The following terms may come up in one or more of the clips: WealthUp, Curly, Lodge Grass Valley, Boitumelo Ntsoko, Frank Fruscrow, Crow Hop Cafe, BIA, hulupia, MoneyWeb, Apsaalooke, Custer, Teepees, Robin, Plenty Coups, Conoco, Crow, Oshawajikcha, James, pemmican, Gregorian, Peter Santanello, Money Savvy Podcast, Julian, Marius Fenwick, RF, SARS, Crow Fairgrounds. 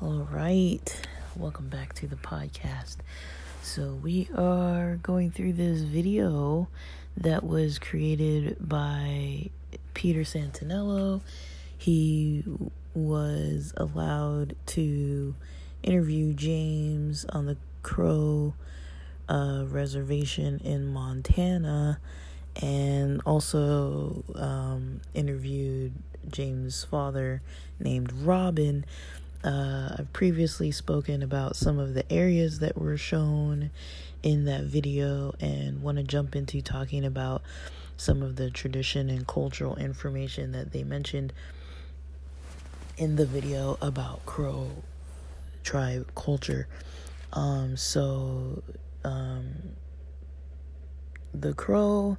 All right, welcome back to the podcast. So we are going through this video that was created by Peter Santanello. He was allowed to interview James on the Crow reservation in Montana, and also interviewed James' father named Robin. I've previously spoken about some of the areas that were shown in that video, and want to jump into talking about some of the tradition and cultural information that they mentioned in the video about Crow tribe culture. The Crow,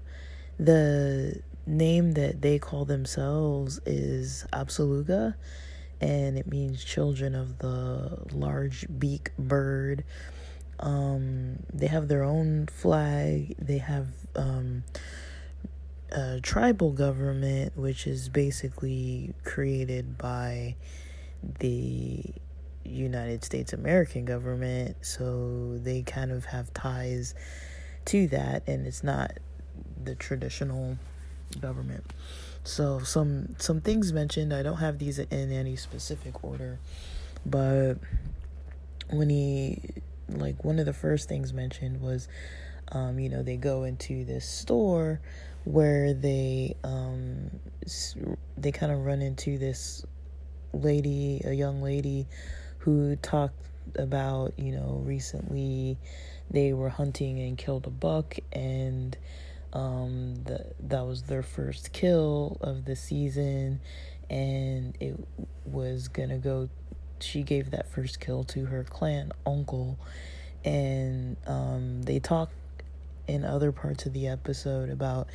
the name that they call themselves is Apsaalooke, and it means children of the large beak bird. They have their own flag. They have a tribal government, which is basically created by the United States American government, so they kind of have ties to that, and it's not the traditional government. So some things mentioned, I don't have these in any specific order, but when he, like, one of the first things mentioned was they go into this store where they kind of run into this lady, a young lady, who talked about, recently they were hunting and killed a buck, and that was their first kill of the season, and it was gonna go, she gave that first kill to her clan uncle, and they talk in other parts of the episode about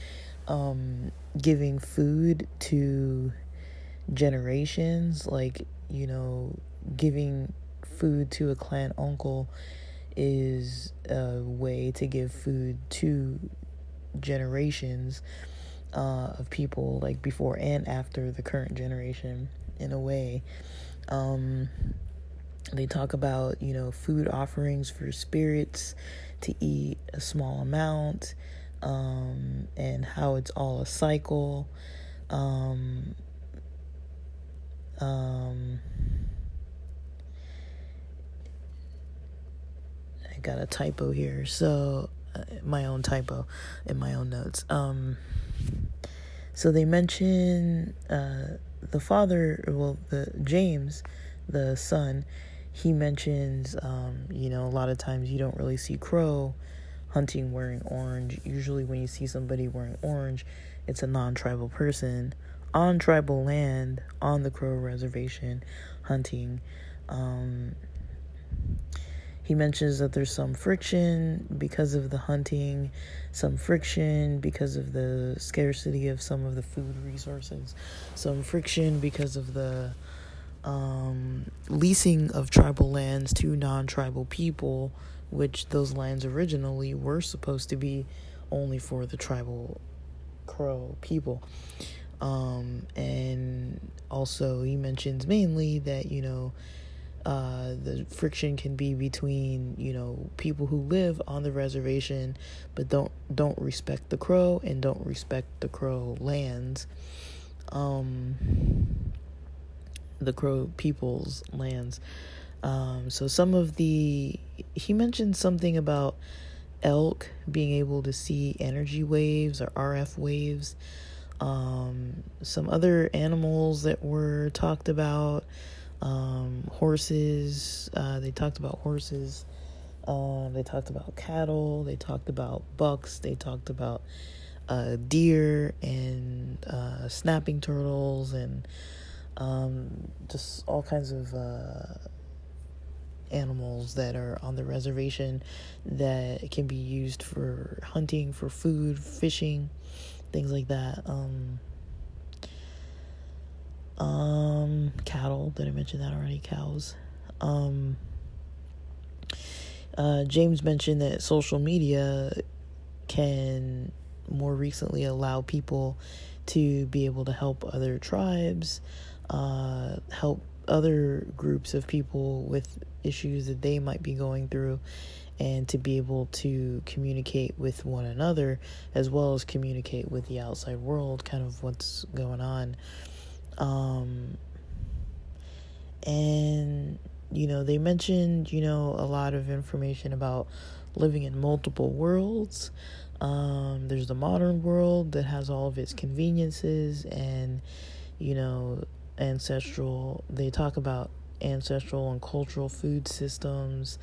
giving food to generations, giving food to a clan uncle is a way to give food to generations of people, like before and after the current generation, in a way. They talk about food offerings for spirits to eat a small amount, and how it's all a cycle. I got a typo here, so my own typo in my own notes. So they mention the father, James, the son. He mentions a lot of times you don't really see Crow hunting wearing orange. Usually when you see somebody wearing orange, it's a non-tribal person on tribal land on the Crow reservation hunting. He mentions that there's some friction because of the hunting, some friction because of the scarcity of some of the food resources, some friction because of the leasing of tribal lands to non-tribal people, which those lands originally were supposed to be only for the tribal Crow people. And also he mentions mainly that, the friction can be between, people who live on the reservation but don't respect the Crow and don't respect the Crow lands, the Crow people's lands. So he mentioned something about elk being able to see energy waves or RF waves. Some other animals that were talked about, horses, they talked about horses, they talked about cattle, they talked about bucks, they talked about deer and snapping turtles, and just all kinds of animals that are on the reservation that can be used for hunting, for food, fishing, things like that. Cattle, did I mention that already? Cows. James mentioned that social media can more recently allow people to be able to help other tribes, help other groups of people with issues that they might be going through, and to be able to communicate with one another as well as communicate with the outside world, kind of what's going on. And, you know, they mentioned, you know, a lot of information about living in multiple worlds. There's the modern world that has all of its conveniences and, you know, ancestral. They talk about ancestral and cultural food systems.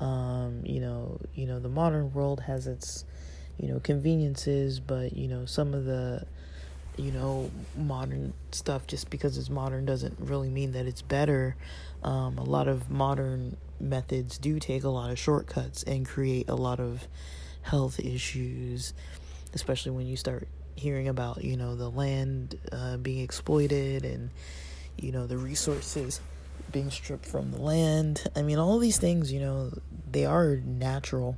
You know, the modern world has its, you know, conveniences, but, you know, some of the, you know, modern stuff, just because it's modern doesn't really mean that it's better. A lot of modern methods do take a lot of shortcuts and create a lot of health issues, especially when you start hearing about, you know, the land being exploited and, you know, the resources being stripped from the land. I mean, all these things, you know, they are natural.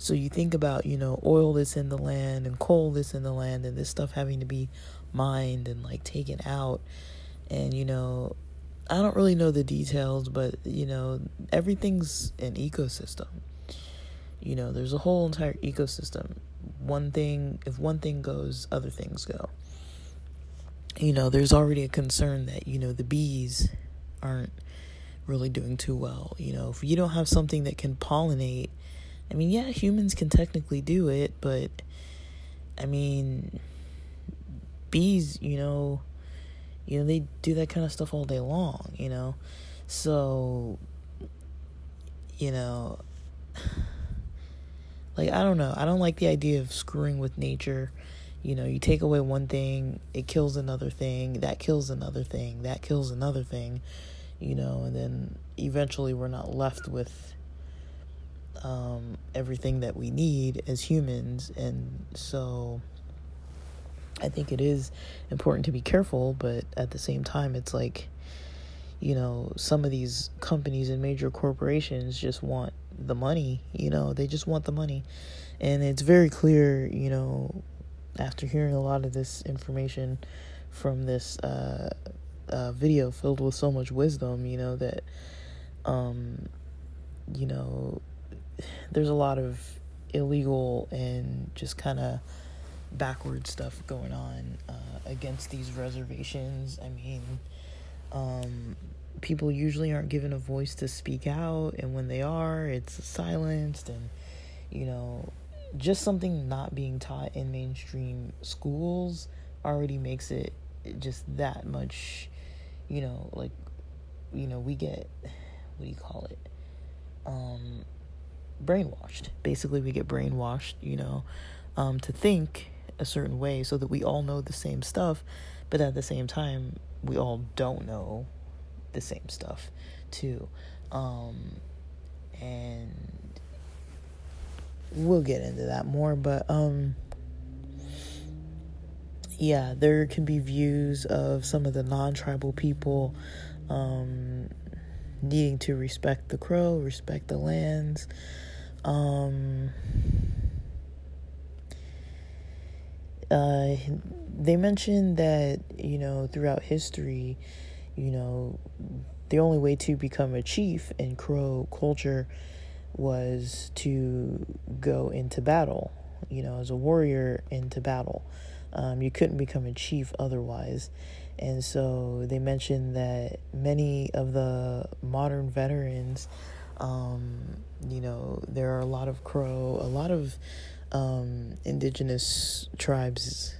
So you think about, you know, oil that's in the land and coal that's in the land and this stuff having to be mined and like taken out. And, you know, I don't really know the details, but, you know, everything's an ecosystem. You know, there's a whole entire ecosystem. If one thing goes, other things go. You know, there's already a concern that, you know, the bees aren't really doing too well. You know, if you don't have something that can pollinate, I mean, yeah, humans can technically do it, but I mean, bees, you know, they do that kind of stuff all day long, you know. So, you know, like, I don't know. I don't like the idea of screwing with nature. You know, you take away one thing, it kills another thing, that kills another thing, that kills another thing, you know, and then eventually we're not left with everything that we need as humans. And so I think it is important to be careful, but at the same time, it's like, you know, some of these companies and major corporations just want the money, you know, they just want the money. And it's very clear, you know, after hearing a lot of this information from this video filled with so much wisdom, you know, that, you know, there's a lot of illegal and just kind of backward stuff going on against these reservations. I mean, people usually aren't given a voice to speak out, and when they are, it's silenced, and, you know, just something not being taught in mainstream schools already makes it just that much, you know, like, you know, we get, what do you call it, brainwashed. Basically, we get brainwashed, you know, to think a certain way so that we all know the same stuff, but at the same time, we all don't know the same stuff, too. And we'll get into that more, but, yeah, there can be views of some of the non-tribal people, needing to respect the Crow, respect the lands, they mentioned that, you know, throughout history, you know, the only way to become a chief in Crow culture was to go into battle, you know, as a warrior into battle. You couldn't become a chief otherwise. And so they mentioned that many of the modern veterans, you know, there are a lot of Crow, a lot of indigenous tribes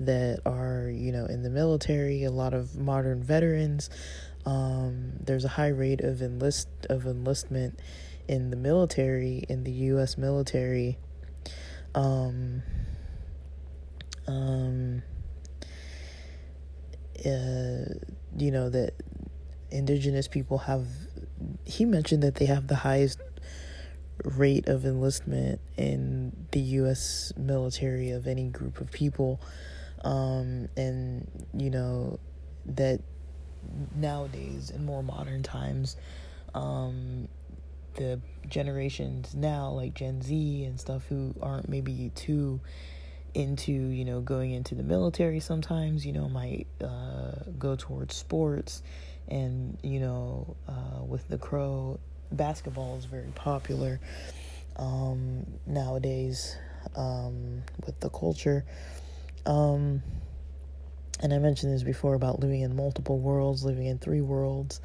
that are, you know, in the military, a lot of modern veterans. There's a high rate of enlistment in the military, in the U.S. military. You know, that indigenous people have, he mentioned that they have the highest rate of enlistment in the U.S. military of any group of people. And, you know, that nowadays in more modern times, the generations now, like Gen Z and stuff, who aren't maybe too into, you know, going into the military sometimes, you know, might go towards sports. And, you know, with the Crow, basketball is very popular nowadays with the culture. And I mentioned this before about living in multiple worlds, living in three worlds.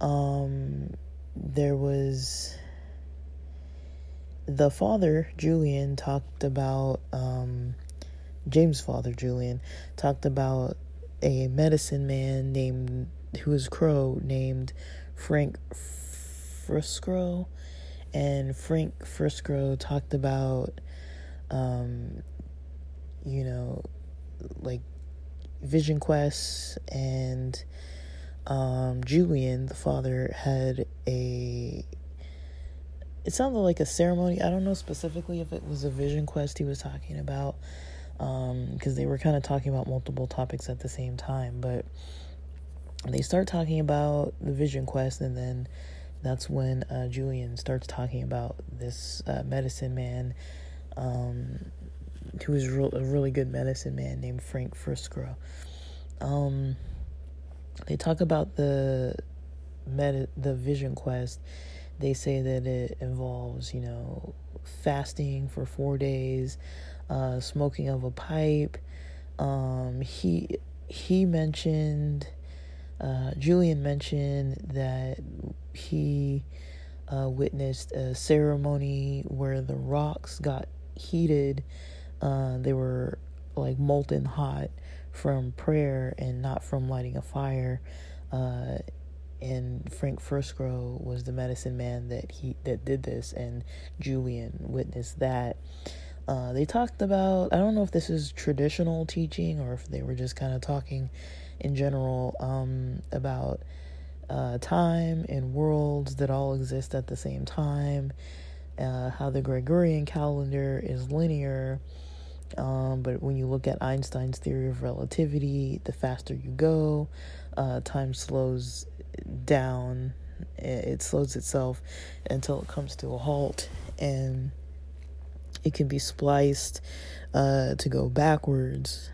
There was... The father, Julian, talked about... James' father, Julian, talked about a medicine man named... who was Crow, named Frank Fruscrow. And Frank Fruscrow talked about, you know, like, vision quests, and Julian, the father, had a... It sounded like a ceremony. I don't know specifically if it was a vision quest he was talking about, because they were kind of talking about multiple topics at the same time, but they start talking about the vision quest, and then that's when Julian starts talking about this medicine man, who is a really good medicine man named Frank Fruscrow. They talk about the vision quest. They say that it involves, you know, fasting for 4 days, smoking of a pipe. He mentioned... Julian mentioned that he witnessed a ceremony where the rocks got heated. They were like molten hot from prayer and not from lighting a fire. And Frank Fruscrow was the medicine man that did this, and Julian witnessed that. They talked about, I don't know if this is traditional teaching or if they were just kind of talking in general, about time and worlds that all exist at the same time, how the Gregorian calendar is linear, but when you look at Einstein's theory of relativity, the faster you go, time slows down, it slows itself until it comes to a halt, and it can be spliced to go backwards.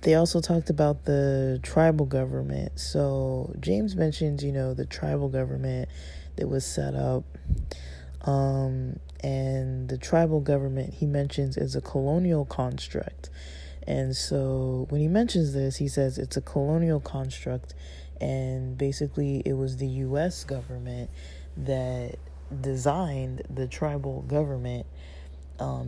They also talked about the tribal government. So James mentioned, you know, the tribal government that was set up. And the tribal government, he mentions, is a colonial construct. And so when he mentions this, he says it's a colonial construct. And basically it was the U.S. government that designed the tribal government.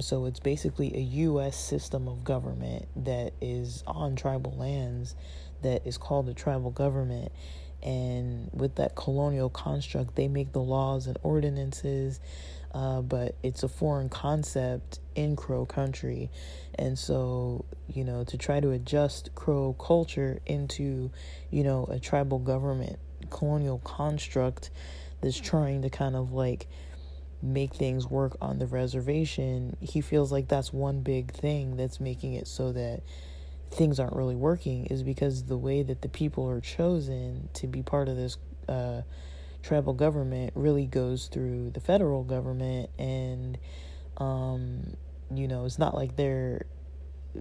So it's basically a U.S. system of government that is on tribal lands that is called a tribal government. And with that colonial construct, they make the laws and ordinances, but it's a foreign concept in Crow country. And so, you know, to try to adjust Crow culture into, you know, a tribal government colonial construct that's trying to kind of like make things work on the reservation, he feels like that's one big thing that's making it so that things aren't really working, is because the way that the people are chosen to be part of this tribal government really goes through the federal government. And you know, it's not like they're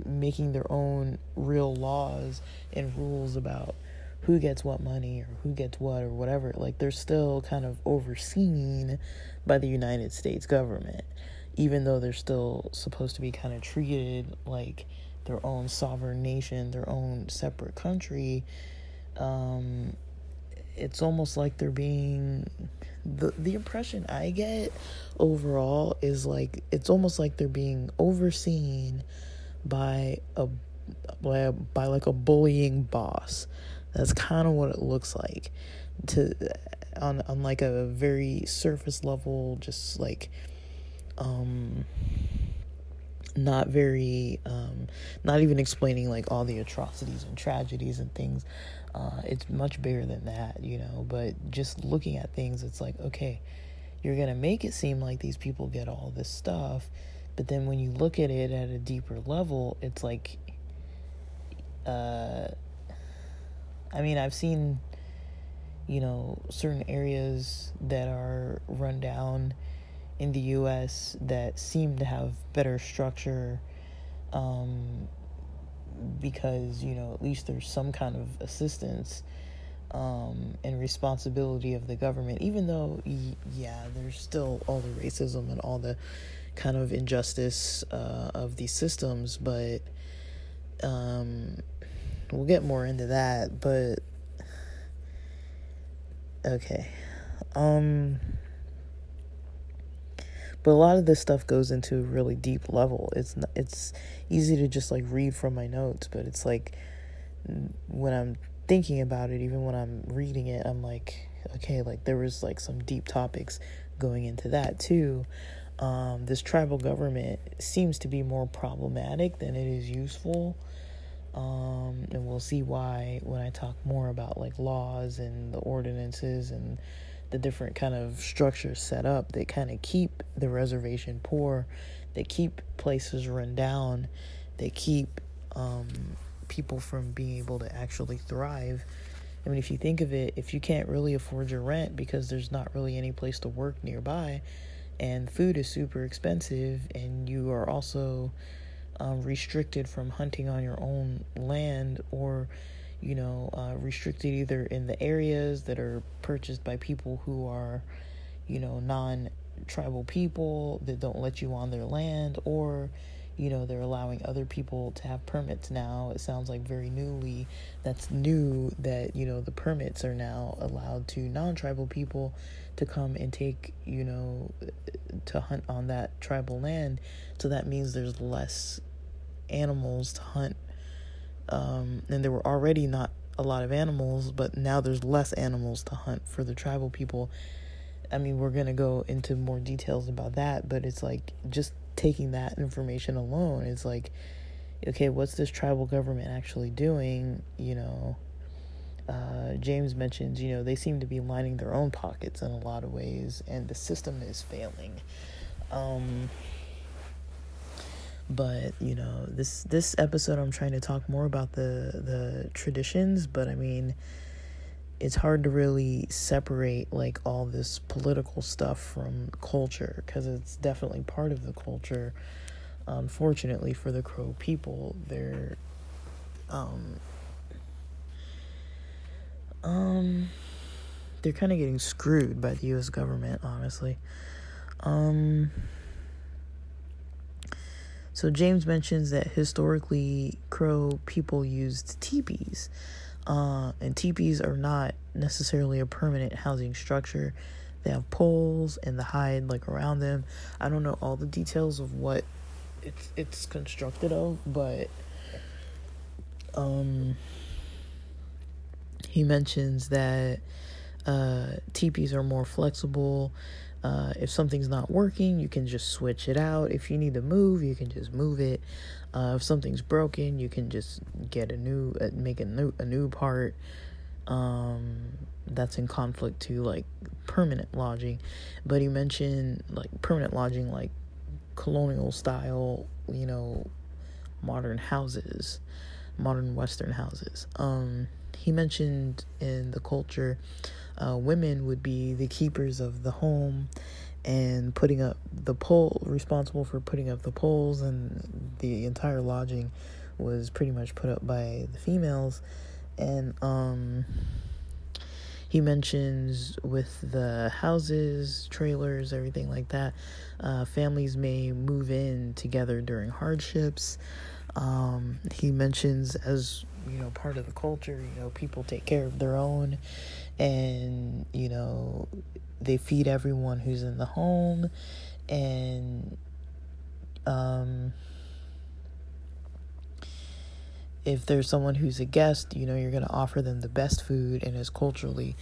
making their own real laws and rules about who gets what money or who gets what or whatever. Like, they're still kind of overseen by the United States government, even though they're still supposed to be kind of treated like their own sovereign nation, their own separate country. It's almost like they're being... The impression I get overall is like it's almost like they're being overseen by like a bullying boss. That's kind of what it looks like on like a very surface level, just like not very not even explaining like all the atrocities and tragedies and things. It's much bigger than that, you know, but just looking at things, it's like, okay, you're going to make it seem like these people get all this stuff, but then when you look at it at a deeper level, it's like I mean, I've seen, you know, certain areas that are run down in the U.S. that seem to have better structure, because, you know, at least there's some kind of assistance and responsibility of the government, even though, yeah, there's still all the racism and all the kind of injustice of these systems, but we'll get more into that, but okay. But a lot of this stuff goes into a really deep level. It's easy to just, like, read from my notes, but it's, like, when I'm thinking about it, even when I'm reading it, I'm like, okay, like, there was, like, some deep topics going into that, too. This tribal government seems to be more problematic than it is useful, and we'll see why when I talk more about, like, laws and the ordinances and the different kind of structures set up that kind of keep the reservation poor, that keep places run down, that keep people from being able to actually thrive. I mean, if you think of it, if you can't really afford your rent because there's not really any place to work nearby, and food is super expensive, and you are also restricted from hunting on your own land, or, you know, restricted either in the areas that are purchased by people who are, you know, non-tribal people that don't let you on their land, or, you know, they're allowing other people to have permits now. It sounds like very newly, that's new, that, you know, the permits are now allowed to non-tribal people to come and take, you know, to hunt on that tribal land. So that means there's less animals to hunt. And there were already not a lot of animals, but now there's less animals to hunt for the tribal people. I mean, we're going to go into more details about that, but it's like, just taking that information alone, it's like, okay, what's this tribal government actually doing? You know, James mentions, you know, they seem to be lining their own pockets in a lot of ways, and the system is failing. But, you know, this episode I'm trying to talk more about the traditions, but I mean, it's hard to really separate, like, all this political stuff from culture, because it's definitely part of the culture. Unfortunately for the Crow people, they're, they're kind of getting screwed by the U.S. government, honestly. So James mentions that historically Crow people used teepees, and teepees are not necessarily a permanent housing structure. They have poles and the hide, like, around them. I don't know all the details of what it's constructed of, but he mentions that teepees are more flexible. If something's not working, you can just switch it out. If you need to move, you can just move it. If something's broken, you can just get make a new part. That's in conflict to, like, permanent lodging. But he mentioned, like, permanent lodging, like, colonial style, you know, modern houses, modern Western houses. He mentioned in the culture, women would be the keepers of the home and putting up the pole, responsible for putting up the poles, and the entire lodging was pretty much put up by the females. And he mentions with the houses, trailers, everything like that, families may move in together during hardships. He mentions, as, you know, part of the culture, you know, people take care of their own, and, you know, they feed everyone who's in the home, and if there's someone who's a guest, you know, you're going to offer them the best food, and it's culturally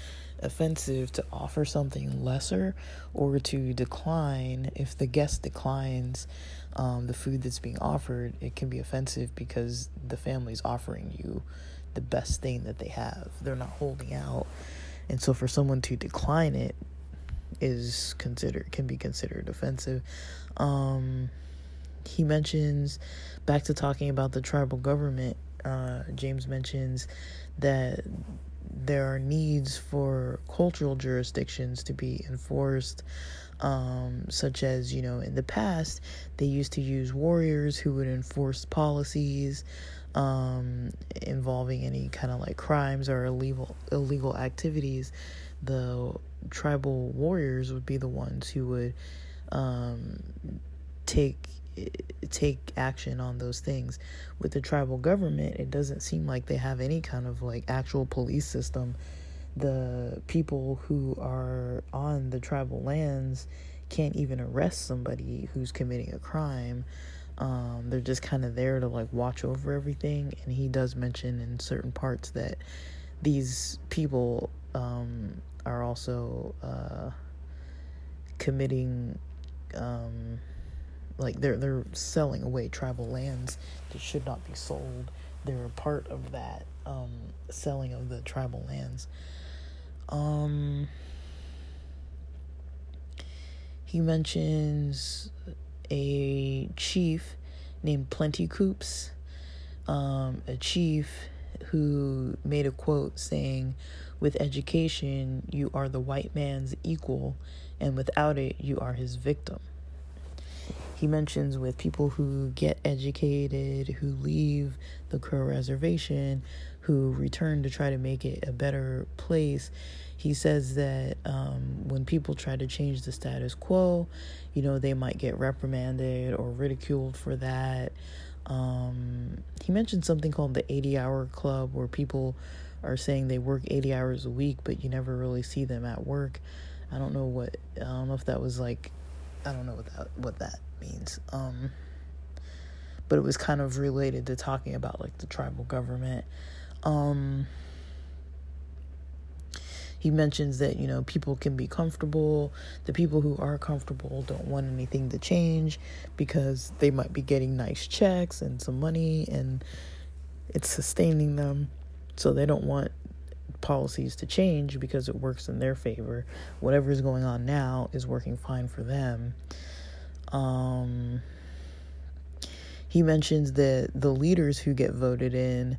offensive to offer something lesser or to decline. If the guest declines the food that's being offered, it can be offensive because the family's offering you the best thing that they have. They're not holding out. And so for someone to decline it can be considered offensive. He mentions, back to talking about the tribal government, James mentions that there are needs for cultural jurisdictions to be enforced, such as, you know, in the past, they used to use warriors who would enforce policies involving any kind of like crimes or illegal activities. The tribal warriors would be the ones who would take action on those things. With the tribal government, it doesn't seem like they have any kind of like actual police system. The people who are on the tribal lands can't even arrest somebody who's committing a crime. They're just kind of there to like watch over everything. And he does mention in certain parts that these people are also committing like they're selling away tribal lands that should not be sold. They're a part of that selling of the tribal lands. He mentions a chief named Plenty Coups, a chief who made a quote saying, "With education, you are the white man's equal, and without it, you are his victim." He mentions with people who get educated, who leave the Crow Reservation, who return to try to make it a better place. He says that when people try to change the status quo, you know, they might get reprimanded or ridiculed for that. He mentioned something called the 80-hour club, where people are saying they work 80 hours a week, but you never really see them at work. I don't know if that was like, I don't know what that means, but it was kind of related to talking about like the tribal government. He mentions that, you know, people can be comfortable. The people who are comfortable don't want anything to change because they might be getting nice checks and some money and it's sustaining them, so they don't want policies to change because it works in their favor. Whatever is going on now is working fine for them. He mentions that the leaders who get voted in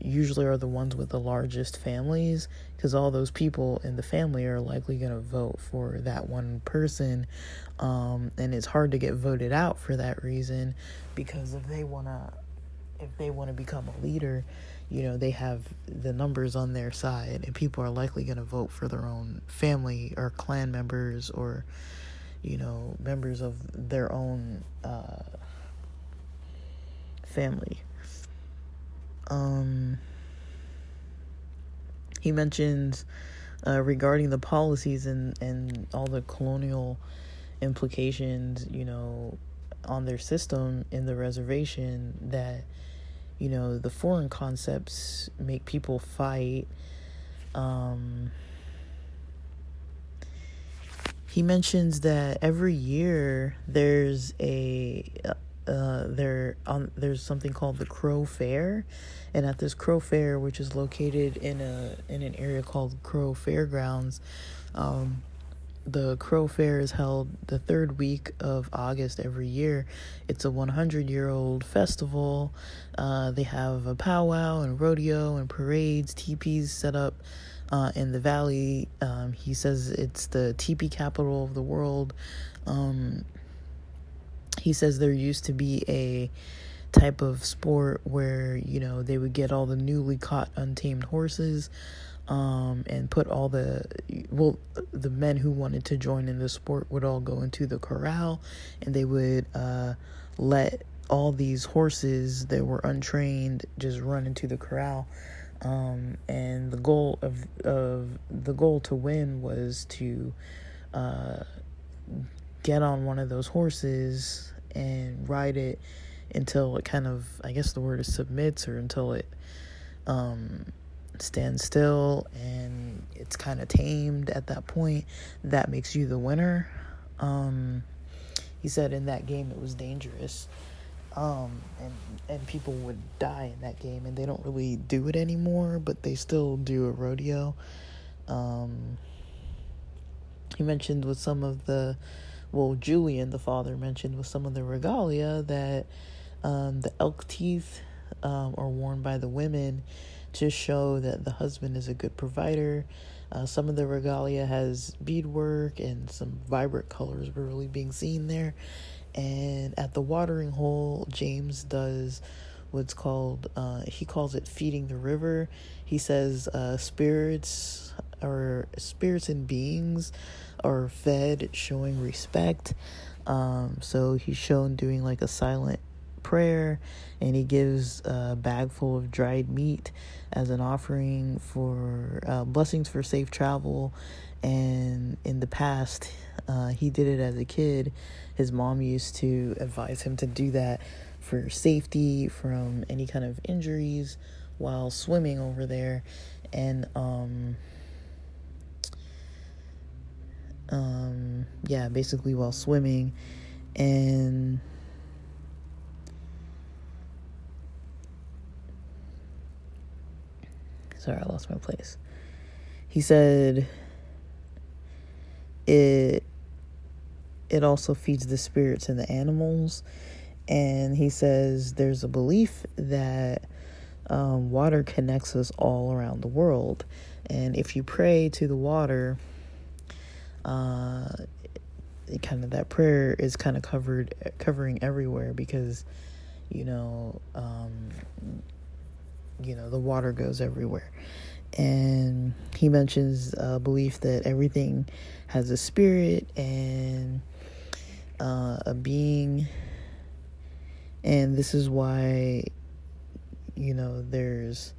usually are the ones with the largest families, because all those people in the family are likely going to vote for that one person, and it's hard to get voted out for that reason, because if they want to become a leader, you know, they have the numbers on their side, and people are likely going to vote for their own family or clan members, or, you know, members of their own family. He mentions regarding the policies and all the colonial implications, you know, on their system in the reservation, that, you know, the foreign concepts make people fight. He mentions that every year there's something called the Crow Fair, and at this Crow Fair, which is located in an area called Crow Fairgrounds, the Crow Fair is held the third week of August every year. It's a 100-year-old festival. They have a powwow and rodeo and parades, teepees set up in the valley. He says it's the teepee capital of the world. He says there used to be a type of sport where, you know, they would get all the newly caught untamed horses, and put all the men who wanted to join in the sport would all go into the corral, and they would let all these horses that were untrained just run into the corral, and the goal of to win was to get on one of those horses and ride it until it kind of, I guess the word is submits, or until it stand still and it's kind of tamed. At that point, that makes you the winner. He said in that game it was dangerous, and people would die in that game, and they don't really do it anymore, but they still do a rodeo. He mentioned with some of the, well, Julian the father mentioned with some of the regalia that the elk teeth are worn by the women to show that the husband is a good provider. Some of the regalia has beadwork, and some vibrant colors were really being seen there. And at the watering hole, James does what's called, he calls it feeding the river. He says spirits and beings are fed, showing respect. So he's shown doing like a silent prayer, and he gives a bag full of dried meat as an offering for blessings for safe travel. And in the past, he did it as a kid. His mom used to advise him to do that for safety from any kind of injuries while swimming over there. And yeah, basically while swimming. And sorry, I lost my place. He said it also feeds the spirits and the animals. And he says there's a belief that water connects us all around the world. And if you pray to the water, that prayer is kind of covering everywhere, because, the water goes everywhere. And he mentions a belief that everything has a spirit and a being, and this is why there's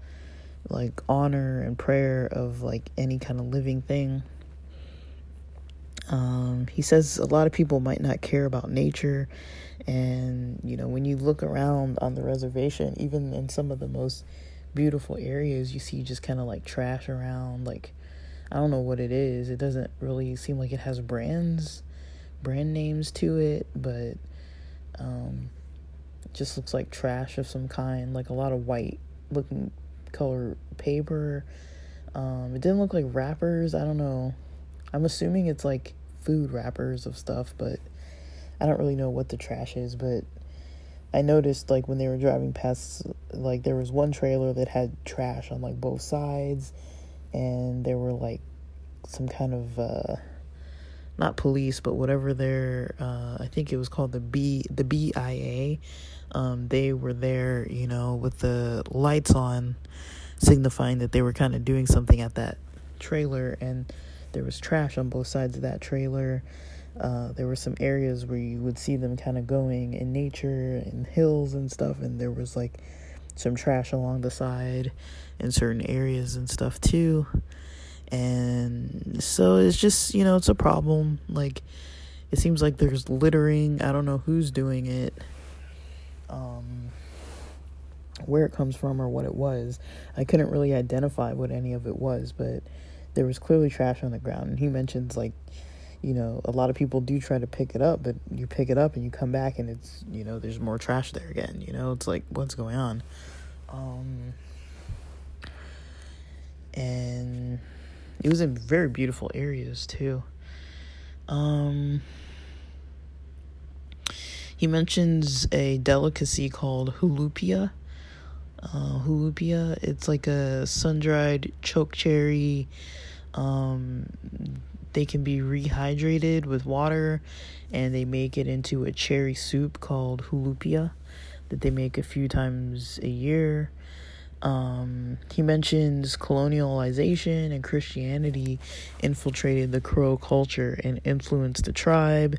like honor and prayer of like any kind of living thing. He says a lot of people might not care about nature, and when you look around on the reservation, even in some of the most beautiful areas, you see just kind of like trash around. Like, I don't know what it is. It doesn't really seem like it has brand names to it, but it just looks like trash of some kind, like a lot of white looking color paper. It didn't look like wrappers. I don't know, I'm assuming it's like food wrappers of stuff, but I don't really know what the trash is. But I noticed, like, when they were driving past, like, there was one trailer that had trash on, like, both sides, and there were, like, some kind of, not police, but whatever their, I think it was called the BIA, they were there, with the lights on, signifying that they were kind of doing something at that trailer, and there was trash on both sides of that trailer. There were some areas where you would see them kind of going in nature and hills and stuff, and there was like some trash along the side in certain areas and stuff too. And so it's just, it's a problem. Like, it seems like there's littering. I don't know who's doing it, where it comes from or what it was. I couldn't really identify what any of it was, but there was clearly trash on the ground. And he mentions, like, a lot of people do try to pick it up, but you pick it up and you come back and it's, there's more trash there again. It's like, what's going on? And it was in very beautiful areas too. He mentions a delicacy called hulupia. Hulupia, it's like a sun-dried chokecherry. They can be rehydrated with water, and they make it into a cherry soup called hulupia that they make a few times a year. He mentions colonialization and Christianity infiltrated the Crow culture and influenced the tribe.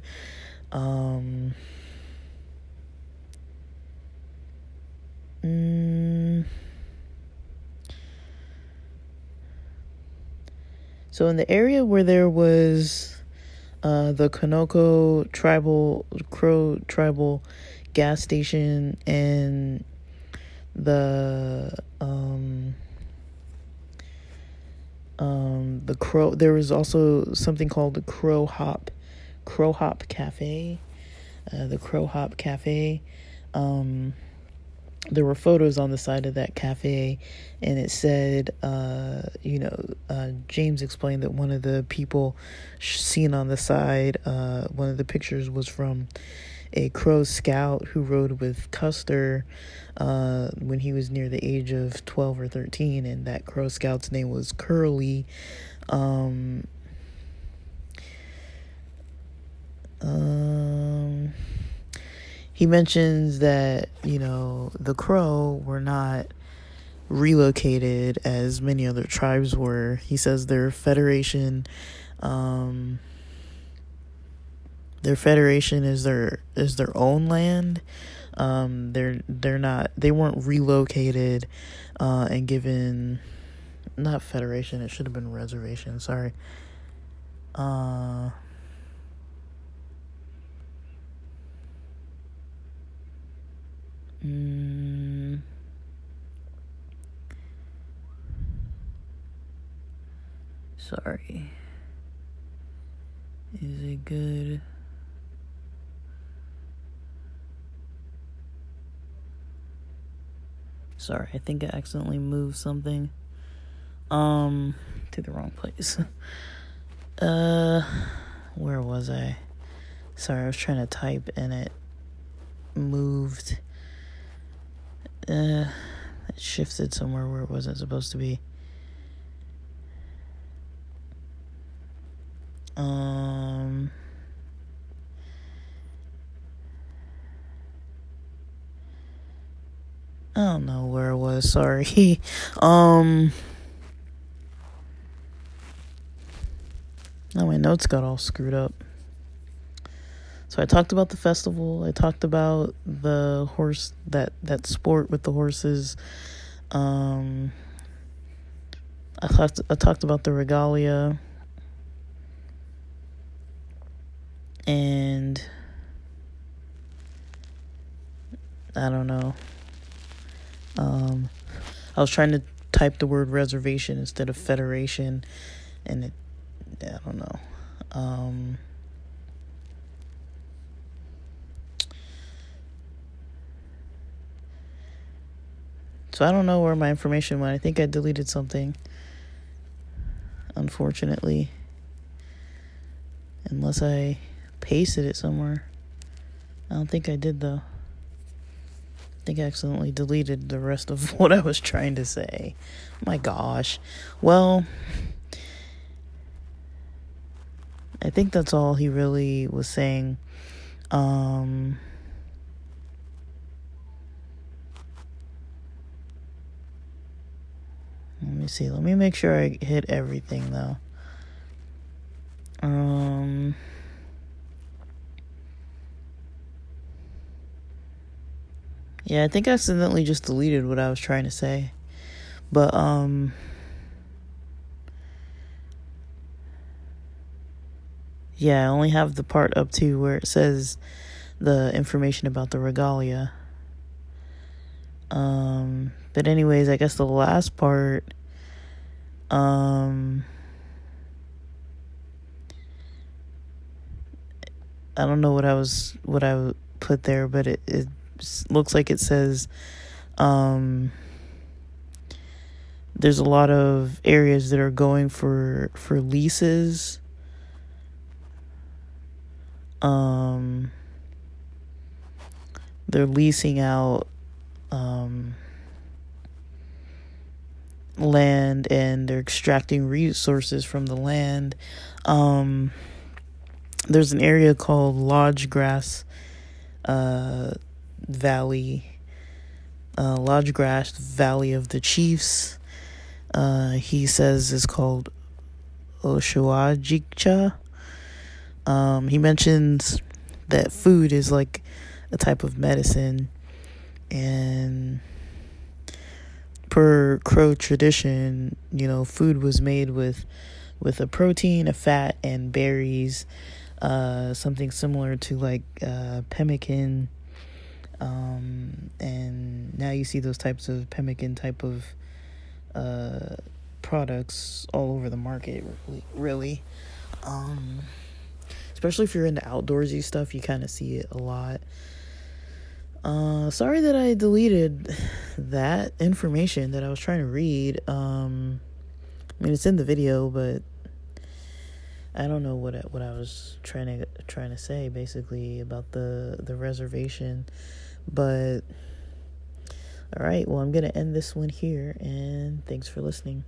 So in the area where there was the Conoco Crow tribal gas station and the Crow, there was also something called the Crow Hop Cafe. The Crow Hop Cafe. There were photos on the side of that cafe, and it said, James explained that one of the people seen on the side, one of the pictures was from a Crow scout who rode with Custer when he was near the age of 12 or 13, and that Crow scout's name was Curly. He mentions that, you know, the Crow were not relocated as many other tribes were. He says their federation is their own land. They weren't relocated and given, not federation, it should have been reservation, sorry. Sorry. Is it good? Sorry, I think I accidentally moved something to the wrong place. Where was I? Sorry, I was trying to type and it moved. It shifted somewhere where it wasn't supposed to be. I don't know where it was, sorry. Now my notes got all screwed up. So I talked about the festival. I talked about the horse, that sport with the horses. I talked about the regalia. And I don't know. I was trying to type the word reservation instead of federation, and it, I don't know. So I don't know where my information went. I think I deleted something, unfortunately. Unless I pasted it somewhere. I don't think I did, though. I think I accidentally deleted the rest of what I was trying to say. My gosh. Well, I think that's all he really was saying. Let me see. Let me make sure I hit everything, though. Yeah, I think I accidentally just deleted what I was trying to say. But, yeah, I only have the part up to where it says the information about the regalia. But anyways, I guess the last part, I don't know what I put there, but it looks like it says, there's a lot of areas that are going for leases. They're leasing out, land, and they're extracting resources from the land. There's an area called Lodge Grass Valley, Lodge Grass Valley of the Chiefs. He says it's called Oshawajikcha. He mentions that food is like a type of medicine, and per Crow tradition, you know, food was made with a protein, a fat, and berries. Something similar to like pemmican, and now you see those types of pemmican type of products all over the market, really. Especially if you're into outdoorsy stuff, you kind of see it a lot. Sorry that I deleted that information that I was trying to read. I mean, it's in the video, but I don't know what I was trying to say basically about the reservation, but all right, well, I'm gonna end this one here, and thanks for listening.